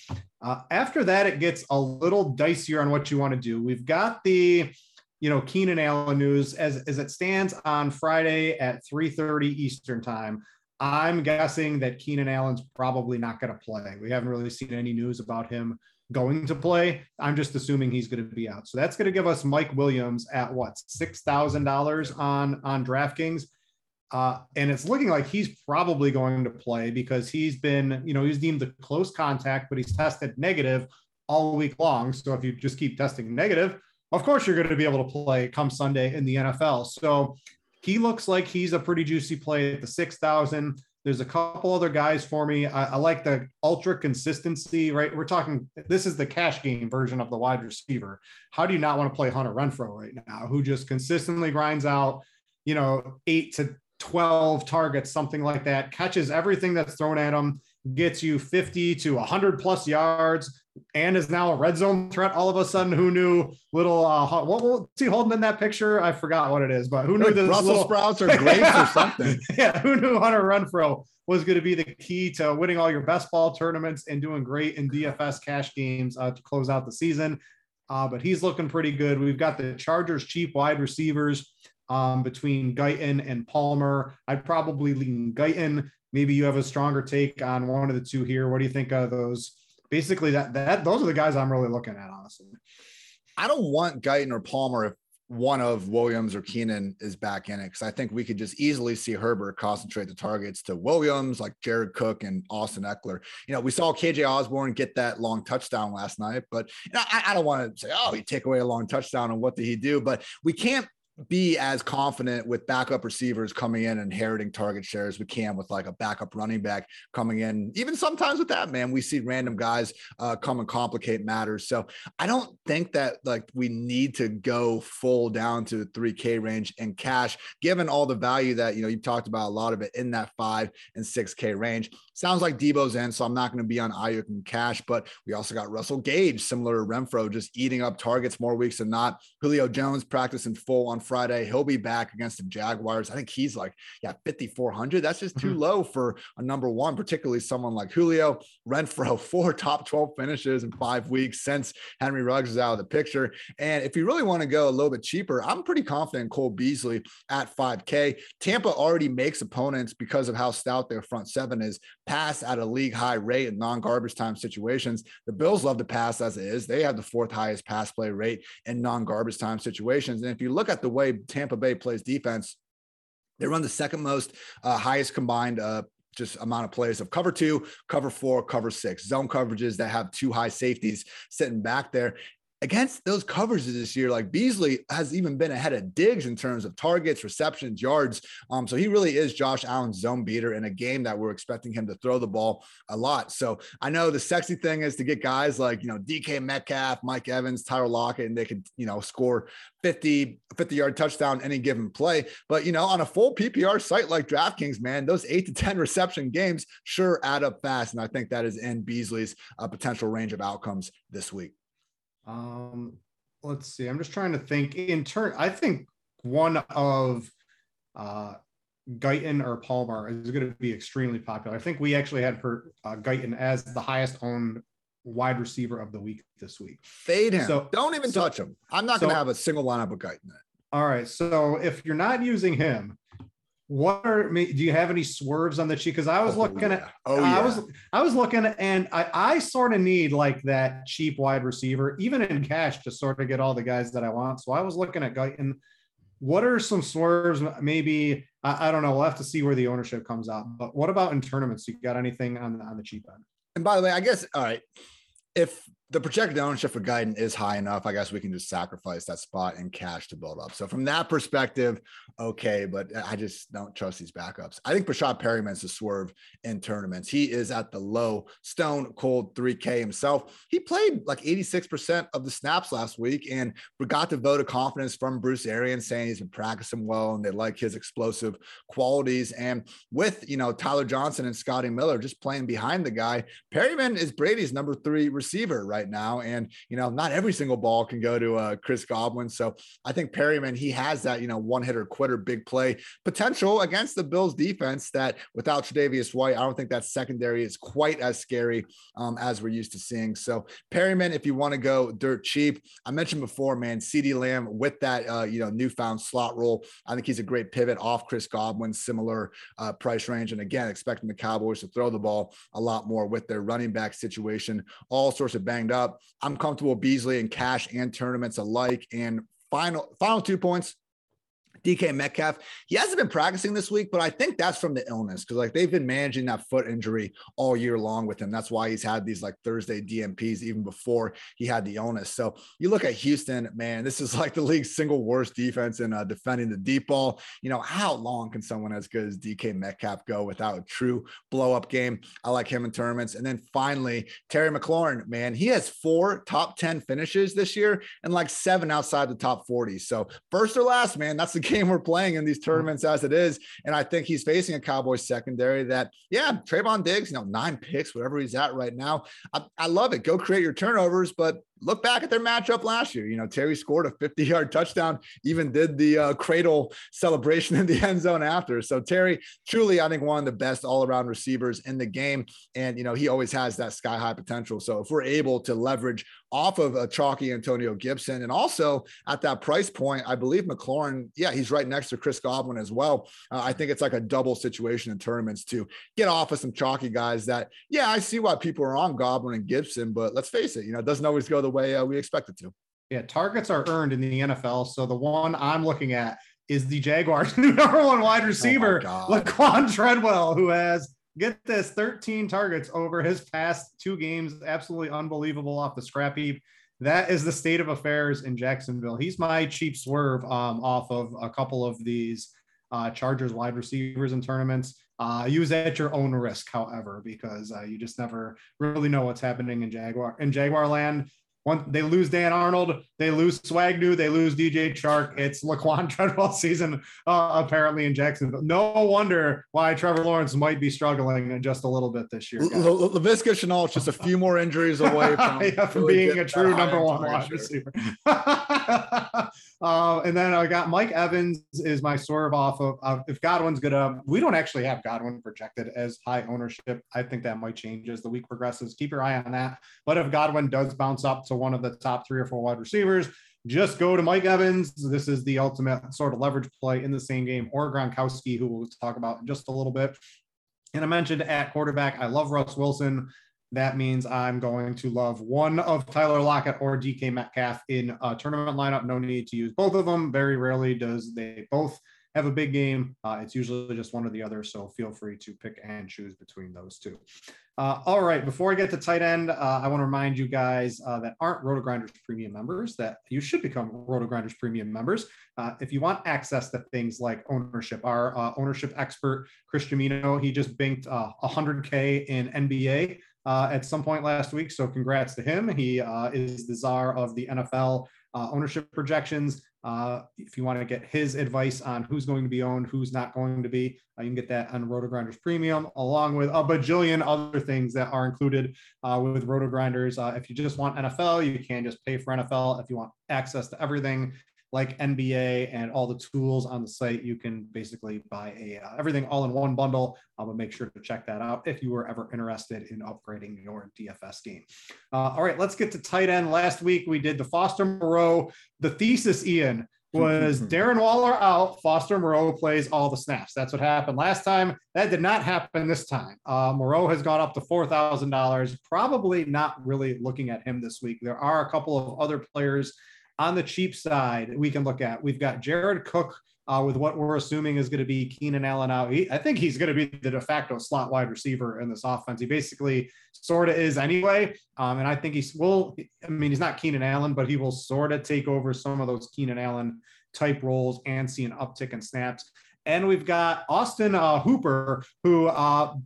After that, it gets a little dicier on what you want to do. We've got the, you know, Keenan Allen news as it stands on Friday at 3:30 Eastern time. I'm guessing that Keenan Allen's probably not going to play. We haven't really seen any news about him going to play. I'm just assuming he's going to be out. So that's going to give us Mike Williams at what, $6,000 on DraftKings. And it's looking like he's probably going to play because he's been, you know, he's deemed a close contact, but he's tested negative all week long. So if you just keep testing negative, of course you're going to be able to play come Sunday in the NFL. So he looks like he's a pretty juicy play at the 6,000. There's a couple other guys for me. I like the ultra consistency, right? We're talking, this is the cash game version of the wide receiver. How do you not want to play Hunter Renfrow right now, who just consistently grinds out, you know, 8 to 12 targets, something like that, catches everything that's thrown at him, gets you 50 to 100 plus yards, and is now a red zone threat. All of a sudden, who knew little, what's he holding in that picture? I forgot what it is, but who knew this Brussels sprouts or grapes or something. Yeah, who knew Hunter Renfrow was going to be the key to winning all your best ball tournaments and doing great in DFS cash games to close out the season. But he's looking pretty good. We've got the Chargers cheap wide receivers. Between Guyton and Palmer, I'd probably lean Guyton. Maybe you have a stronger take on one of the two here. What do you think of those? Basically, those are the guys I'm really looking at, honestly. I don't want Guyton or Palmer if one of Williams or Keenan is back in it, because I think we could just easily see Herbert concentrate the targets to Williams, like Jared Cook and Austin Ekeler. You know, we saw KJ Osborne get that long touchdown last night, but you know, I don't want to say, oh, he take away a long touchdown and what did he do? But we can't be as confident with backup receivers coming in and inheriting target shares we can with like a backup running back coming in. Even sometimes with that, man, we see random guys come and complicate matters. So I don't think that like we need to go full down to the 3K range and cash, given all the value that, you know, you talked about a lot of it in that 5 and 6K range. Sounds like Deebo's in, so I'm not going to be on Aiyuk and cash, but we also got Russell Gage, similar to Renfrow, just eating up targets more weeks than not. Julio Jones practicing full on Friday. He'll be back against the Jaguars. I think he's like, 5,400. That's just too low for a number one, particularly someone like Julio. Renfrow, 4 top 12 finishes in 5 weeks since Henry Ruggs is out of the picture. And if you really want to go a little bit cheaper, I'm pretty confident in Cole Beasley at 5K. Tampa already makes opponents because of how stout their front seven is pass at a league high rate in non-garbage time situations. The Bills love to pass as it is. They have the 4th highest pass play rate in non-garbage time situations. And if you look at the way Tampa Bay plays defense, they run the 2nd most highest combined just amount of plays of cover 2, cover 4, cover 6, zone coverages that have 2 high safeties sitting back there. Against those coverages this year, like Beasley has even been ahead of Diggs in terms of targets, receptions, yards. So he really is Josh Allen's zone beater in a game that we're expecting him to throw the ball a lot. So I know the sexy thing is to get guys like, you know, DK Metcalf, Mike Evans, Tyler Lockett, and they could, you know, score 50-yard touchdown any given play. But, you know, on a full PPR site like DraftKings, man, those 8 to 10 reception games sure add up fast. And I think that is in Beasley's potential range of outcomes this week. let's see, I'm just trying to think in turn. I think one of Guyton or Palmer is going to be extremely popular. I think we actually had Guyton as the highest owned wide receiver of the week this week. Fade him. So don't even touch him. I'm not going to have a single lineup of Guyton. All right. So if you're not using him, do you have any swerves on the cheap? Because I was looking at, I was looking and I sort of need like that cheap wide receiver, even in cash, to sort of get all the guys that I want. So I was looking at Guyton. What are some swerves? Maybe, I don't know. We'll have to see where the ownership comes out, but what about in tournaments? You got anything on the cheap end? And by the way, I guess, all right, if the projected ownership for Guyton is high enough, I guess we can just sacrifice that spot in cash to build up. So from that perspective, okay, but I just don't trust these backups. I think Brashad Perryman's a swerve in tournaments. He is at the low, stone cold 3K himself. He played like 86% of the snaps last week and we got the vote of confidence from Bruce Arians saying he's been practicing well and they like his explosive qualities. And with, you know, Tyler Johnson and Scotty Miller just playing behind the guy, Perryman is Brady's number 3 receiver right now. And, you know, not every single ball can go to Chris Godwin. So I think Perryman, he has that, you know, one hitter quitter, big play potential against the Bills defense that without Tredavious White, I don't think that secondary is quite as scary as we're used to seeing. So Perryman, if you want to go dirt cheap, I mentioned before, man, CeeDee Lamb with that, you know, newfound slot role. I think he's a great pivot off Chris Godwin, similar price range. And again, expecting the Cowboys to throw the ball a lot more with their running back situation, all sorts of banged up. I'm comfortable Beasley in cash and tournaments alike. And final 2 points, DK Metcalf. He hasn't been practicing this week, but I think that's from the illness because, like, they've been managing that foot injury all year long with him. That's why he's had these, like, Thursday DMPs even before he had the illness. So you look at Houston, man, this is like the league's single worst defense in defending the deep ball. You know, how long can someone as good as DK Metcalf go without a true blow-up game? I like him in tournaments. And then finally, Terry McLaurin, man, he has 4 top 10 finishes this year and, like, 7 outside the top 40. So first or last, man, that's the game we're playing in these tournaments as it is. And I think he's facing a Cowboys secondary that, yeah, Trayvon Diggs, you know, 9 picks, whatever he's at right now. I love it. Go create your turnovers, but look back at their matchup last year. You know, Terry scored a 50-yard touchdown, even did the cradle celebration in the end zone after. So Terry, truly, I think one of the best all-around receivers in the game. And, you know, he always has that sky-high potential. So if we're able to leverage off of a chalky Antonio Gibson, and also at that price point, I believe McLaurin, yeah, he's right next to Chris Godwin as well. I think it's like a double situation in tournaments to get off of some chalky guys that, yeah, I see why people are on Godwin and Gibson, but let's face it, you know, it doesn't always go the way we expect it to. Yeah, targets are earned in the NFL. So the one I'm looking at is the Jaguars' new #1 wide receiver, Laquan Treadwell, who has, get this, 13 targets over his past 2 games. Absolutely unbelievable off the scrap heap. That is the state of affairs in Jacksonville. He's my cheap swerve off of a couple of these Chargers wide receivers in tournaments. Use at your own risk, however, because you just never really know what's happening in Jaguar land. One, they lose Dan Arnold, they lose Swagnu, they lose DJ Chark. It's Laquan Treadwell season, apparently, in Jacksonville. No wonder why Trevor Lawrence might be struggling just a little bit this year. LaVisca Chenault is just a few more injuries away from, yeah, from really being a true #1 wide receiver. And then I got Mike Evans is my swerve off of. If Godwin's good, we don't actually have Godwin projected as high ownership. I think that might change as the week progresses. Keep your eye on that. But if Godwin does bounce up to one of the top 3 or 4 wide receivers, just go to Mike Evans. This is the ultimate sort of leverage play in the same game, or Gronkowski, who we'll talk about in just a little bit. And I mentioned at quarterback, I love Russ Wilson. That means I'm going to love one of Tyler Lockett or DK Metcalf in a tournament lineup. No need to use both of them. Very rarely does they both have a big game. It's usually just one or the other. So feel free to pick and choose between those 2. All right, before I get to tight end, I want to remind you guys that aren't Roto Grinders premium members that you should become Roto Grinders premium members. If you want access to things like ownership, our ownership expert, Chris Gemino, he just banked 100K in NBA at some point last week. So congrats to him. He is the czar of the NFL ownership projections. If you want to get his advice on who's going to be owned, who's not going to be, you can get that on Roto Grinders Premium, along with a bajillion other things that are included with Roto Grinders. If you just want NFL, you can just pay for NFL. If you want access to everything like NBA and all the tools on the site, you can basically buy everything all in one bundle. But make sure to check that out if you were ever interested in upgrading your DFS game. All right, let's get to tight end. Last week we did the Foster Moreau. The thesis, Ian, was Darren Waller out, Foster Moreau plays all the snaps. That's what happened last time. That did not happen this time. Moreau has gone up to $4,000. Probably not really looking at him this week. There are a couple of other players on the cheap side we can look at. We've got Jared Cook with what we're assuming is going to be Keenan Allen out. I think he's going to be the de facto slot wide receiver in this offense. He basically sort of is anyway. And I think he's not Keenan Allen, but he will sort of take over some of those Keenan Allen type roles and see an uptick in snaps. And we've got Austin Hooper, who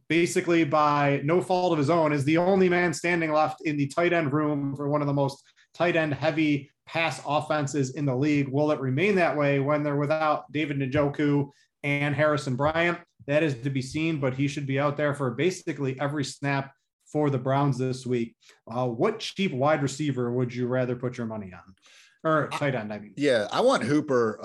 basically by no fault of his own is the only man standing left in the tight end room for one of the most tight end heavy pass offenses in the league. Will it remain that way when they're without David Njoku and Harrison Bryant? That is to be seen, but he should be out there for basically every snap for the Browns this week. What cheap wide receiver would you rather put your money on? Or tight end, I mean. Yeah, I want Hooper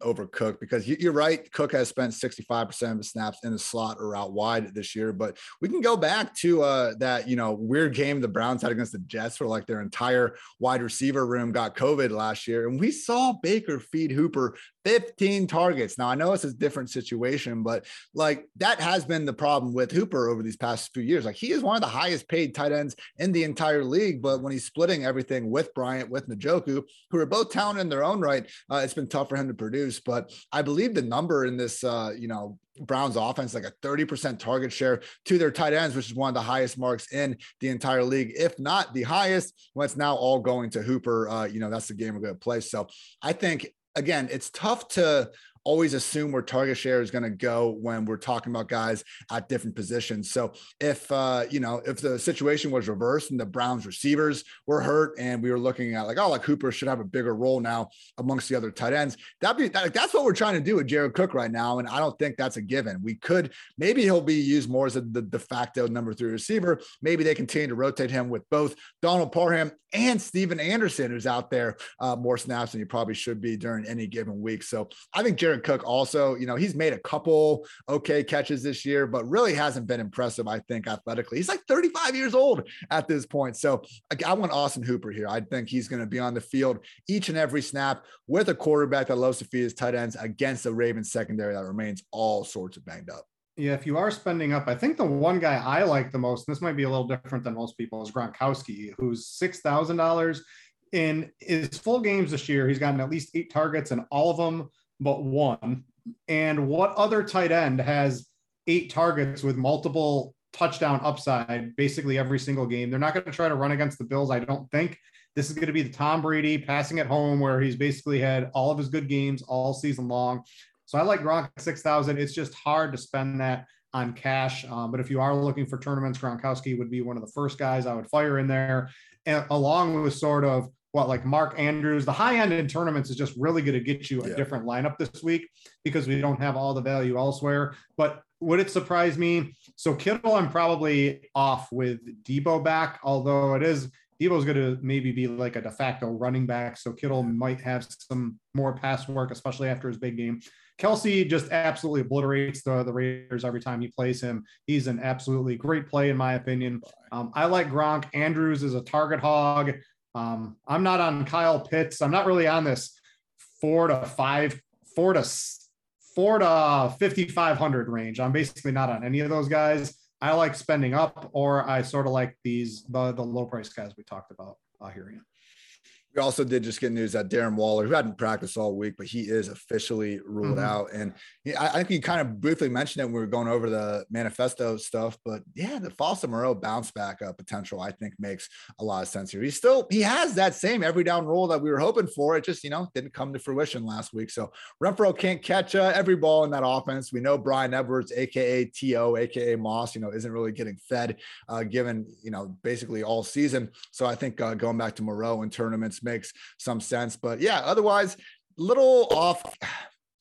over Cook because you're right. Cook has spent 65% of his snaps in the slot or out wide this year. But we can go back to that, weird game the Browns had against the Jets where like their entire wide receiver room got COVID last year. And we saw Baker feed Hooper 15 targets. Now, I know it's a different situation, but like that has been the problem with Hooper over these past few years. Like he is one of the highest paid tight ends in the entire league. But when he's splitting everything with Bryant, with Njoku, who are both talented in their own right, it's been tough for him to produce. But I believe the number in this, Browns offense, like a 30% target share to their tight ends, which is one of the highest marks in the entire league, if not the highest. Well, it's now all going to Hooper. That's the game we're going to play. So I think, again, it's tough to always assume where target share is going to go when we're talking about guys at different positions. So if, if the situation was reversed and the Browns receivers were hurt and we were looking at like Hooper should have a bigger role now amongst the other tight ends, that's what we're trying to do with Jared Cook right now. And I don't think that's a given. Maybe he'll be used more as the de facto number 3 receiver. Maybe they continue to rotate him with both Donald Parham and Steven Anderson, who's out there more snaps than he probably should be during any given week. So I think Jared Cook also, he's made a couple okay catches this year, but really hasn't been impressive, I think, athletically. He's like 35 years old at this point. So I want Austin Hooper here. I think he's going to be on the field each and every snap with a quarterback that loves to feed his tight ends against the Ravens secondary that remains all sorts of banged up. Yeah, if you are spending up, I think the one guy I like the most, and this might be a little different than most people, is Gronkowski, who's $6,000. In his full games this year, he's gotten at least 8 targets in all of them but one. And what other tight end has 8 targets with multiple touchdown upside basically every single game? They're not going to try to run against the Bills, I don't think. This is going to be the Tom Brady passing at home where he's basically had all of his good games all season long. So I like Gronk at $6,000. It's just hard to spend that on cash. But if you are looking for tournaments, Gronkowski would be one of the first guys I would fire in there, and along with sort of like Mark Andrews. The high end in tournaments is just really going to get you a different lineup this week because we don't have all the value elsewhere. But would it surprise me? So Kittle, I'm probably off with Deebo back, although Deebo's going to maybe be like a de facto running back. So Kittle might have some more pass work, especially after his big game. Kelsey just absolutely obliterates the Raiders every time he plays him. He's an absolutely great play in my opinion. I like Gronk. Andrews is a target hog. I'm not on Kyle Pitts. I'm not really on this 4 to 5,500 range. I'm basically not on any of those guys. I like spending up, or I sort of like the low price guys we talked about here. We also did just get news that Darren Waller, who hadn't practiced all week, but he is officially ruled out. And I think you kind of briefly mentioned it when we were going over the manifesto stuff, but the Foster Moreau bounce back potential, I think makes a lot of sense here. He has that same every down role that we were hoping for. It just, didn't come to fruition last week. So Renfrow can't catch every ball in that offense. We know Brian Edwards, AKA T.O., AKA Moss, isn't really getting fed given, basically all season. So I think going back to Moreau in tournaments makes some sense. But yeah, otherwise, little off.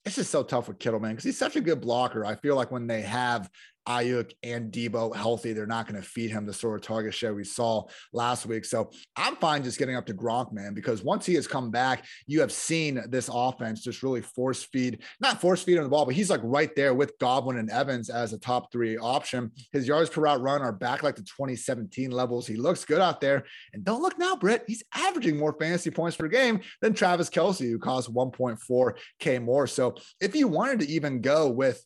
It's just so tough with Kittle, man, because he's such a good blocker. I feel like when they have Ayuk and Deebo healthy, they're not going to feed him the sort of target share we saw last week. So I'm fine just getting up to Gronk, man, because once he has come back, you have seen this offense just really force feed, not force feed on the ball, but he's like right there with Godwin and Evans as a top three option. His yards per route run are back like the 2017 levels. He looks good out there. And don't look now, Britt, he's averaging more fantasy points per game than Travis Kelce, who costs 1.4K more. So if you wanted to even go with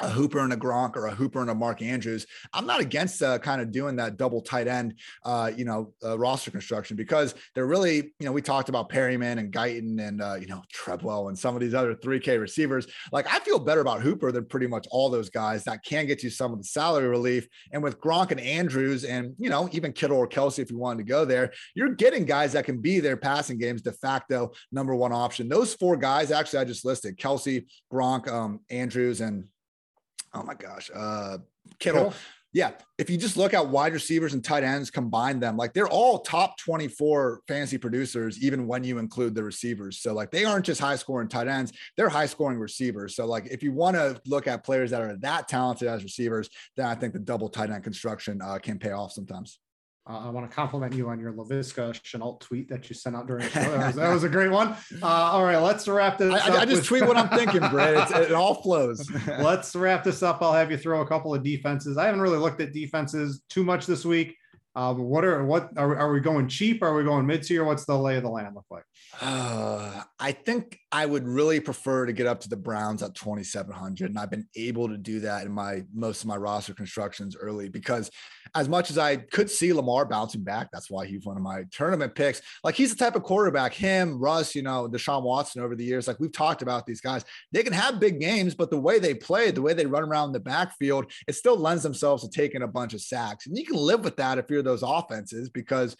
a Hooper and a Gronk or a Hooper and a Mark Andrews, I'm not against kind of doing that double tight end, roster construction, because they're really, we talked about Perryman and Guyton and, Treadwell and some of these other 3K receivers. Like, I feel better about Hooper than pretty much all those guys that can get you some of the salary relief. And with Gronk and Andrews and, even Kittle or Kelce, if you wanted to go there, you're getting guys that can be their passing game's de facto number one option. Those four guys, actually, I just listed: Kelce, Gronk, Andrews, and Kittle. Yeah. If you just look at wide receivers and tight ends, combine them, like they're all top 24 fantasy producers, even when you include the receivers. So like they aren't just high scoring tight ends, they're high scoring receivers. So like, if you want to look at players that are that talented as receivers, then I think the double tight end construction can pay off sometimes. I want to compliment you on your Laviska Shenault tweet that you sent out during the show. That was a great one. All right, let's wrap this up. I just tweet what I'm thinking, Brad. It all flows. Let's wrap this up. I'll have you throw a couple of defenses. I haven't really looked at defenses too much this week. What are we going cheap? Are we going mid-tier? What's the lay of the land look like? I think I would really prefer to get up to the Browns at 2,700. And I've been able to do that in most of my roster constructions early, because as much as I could see Lamar bouncing back, that's why he's one of my tournament picks. Like, he's the type of quarterback, him, Russ, Deshaun Watson over the years, like we've talked about these guys, they can have big games, but the way they play, the way they run around the backfield, it still lends themselves to taking a bunch of sacks. And you can live with that if you're those offenses, because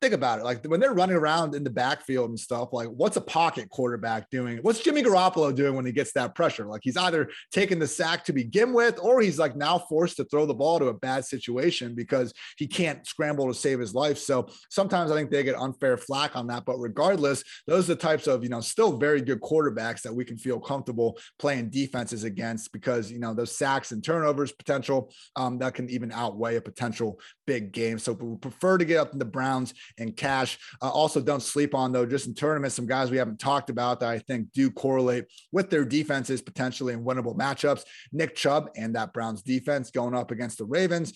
think about it, like when they're running around in the backfield and stuff, like what's a pocket quarterback doing? What's Jimmy Garoppolo doing when he gets that pressure? Like, he's either taking the sack to begin with, or he's like now forced to throw the ball to a bad situation because he can't scramble to save his life. So sometimes I think they get unfair flack on that, but regardless, those are the types of still very good quarterbacks that we can feel comfortable playing defenses against, because those sacks and turnovers potential that can even outweigh a potential big game. So we prefer to get up in the Browns and cash. Also, don't sleep on, though, just in tournaments, some guys we haven't talked about that I think do correlate with their defenses potentially in winnable matchups. Nick Chubb and that Browns defense going up against the Ravens.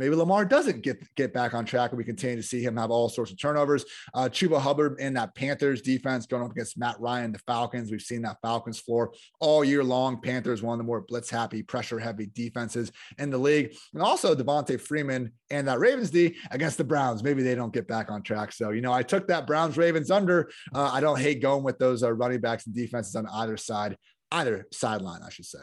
Maybe Lamar doesn't get back on track, and we continue to see him have all sorts of turnovers. Chuba Hubbard and that Panthers defense going up against Matt Ryan, the Falcons. We've seen that Falcons floor all year long. Panthers, one of the more blitz-happy, pressure-heavy defenses in the league. And also Devontae Freeman and that Ravens D against the Browns. Maybe they don't get back on track. So, I took that Browns-Ravens under. I don't hate going with those running backs and defenses on either sideline, I should say.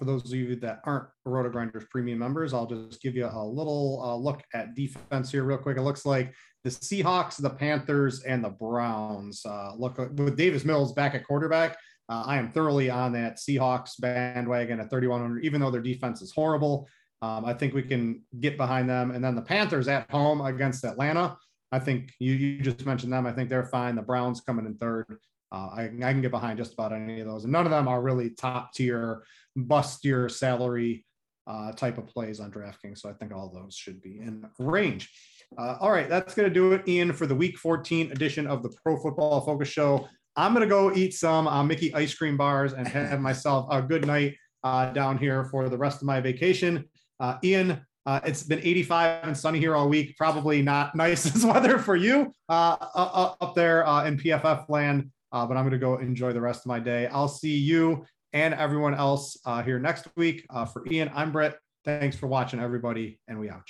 For those of you that aren't Roto Grinders premium members, I'll just give you a little look at defense here real quick. It looks like the Seahawks, the Panthers, and the Browns. Look, with Davis Mills back at quarterback, I am thoroughly on that Seahawks bandwagon at 3,100, even though their defense is horrible. I think we can get behind them. And then the Panthers at home against Atlanta. I think you just mentioned them. I think they're fine. The Browns coming in third. I can get behind just about any of those. And none of them are really top tier, bust tier salary type of plays on DraftKings. So I think all those should be in range. All right, that's going to do it, Ian, for the week 14 edition of the Pro Football Focus Show. I'm going to go eat some Mickey ice cream bars and have myself a good night down here for the rest of my vacation. Ian, it's been 85 and sunny here all week. Probably not nicest weather for you up there in PFF land. But I'm going to go enjoy the rest of my day. I'll see you and everyone else here next week. For Ian, I'm Brett. Thanks for watching, everybody, and we out.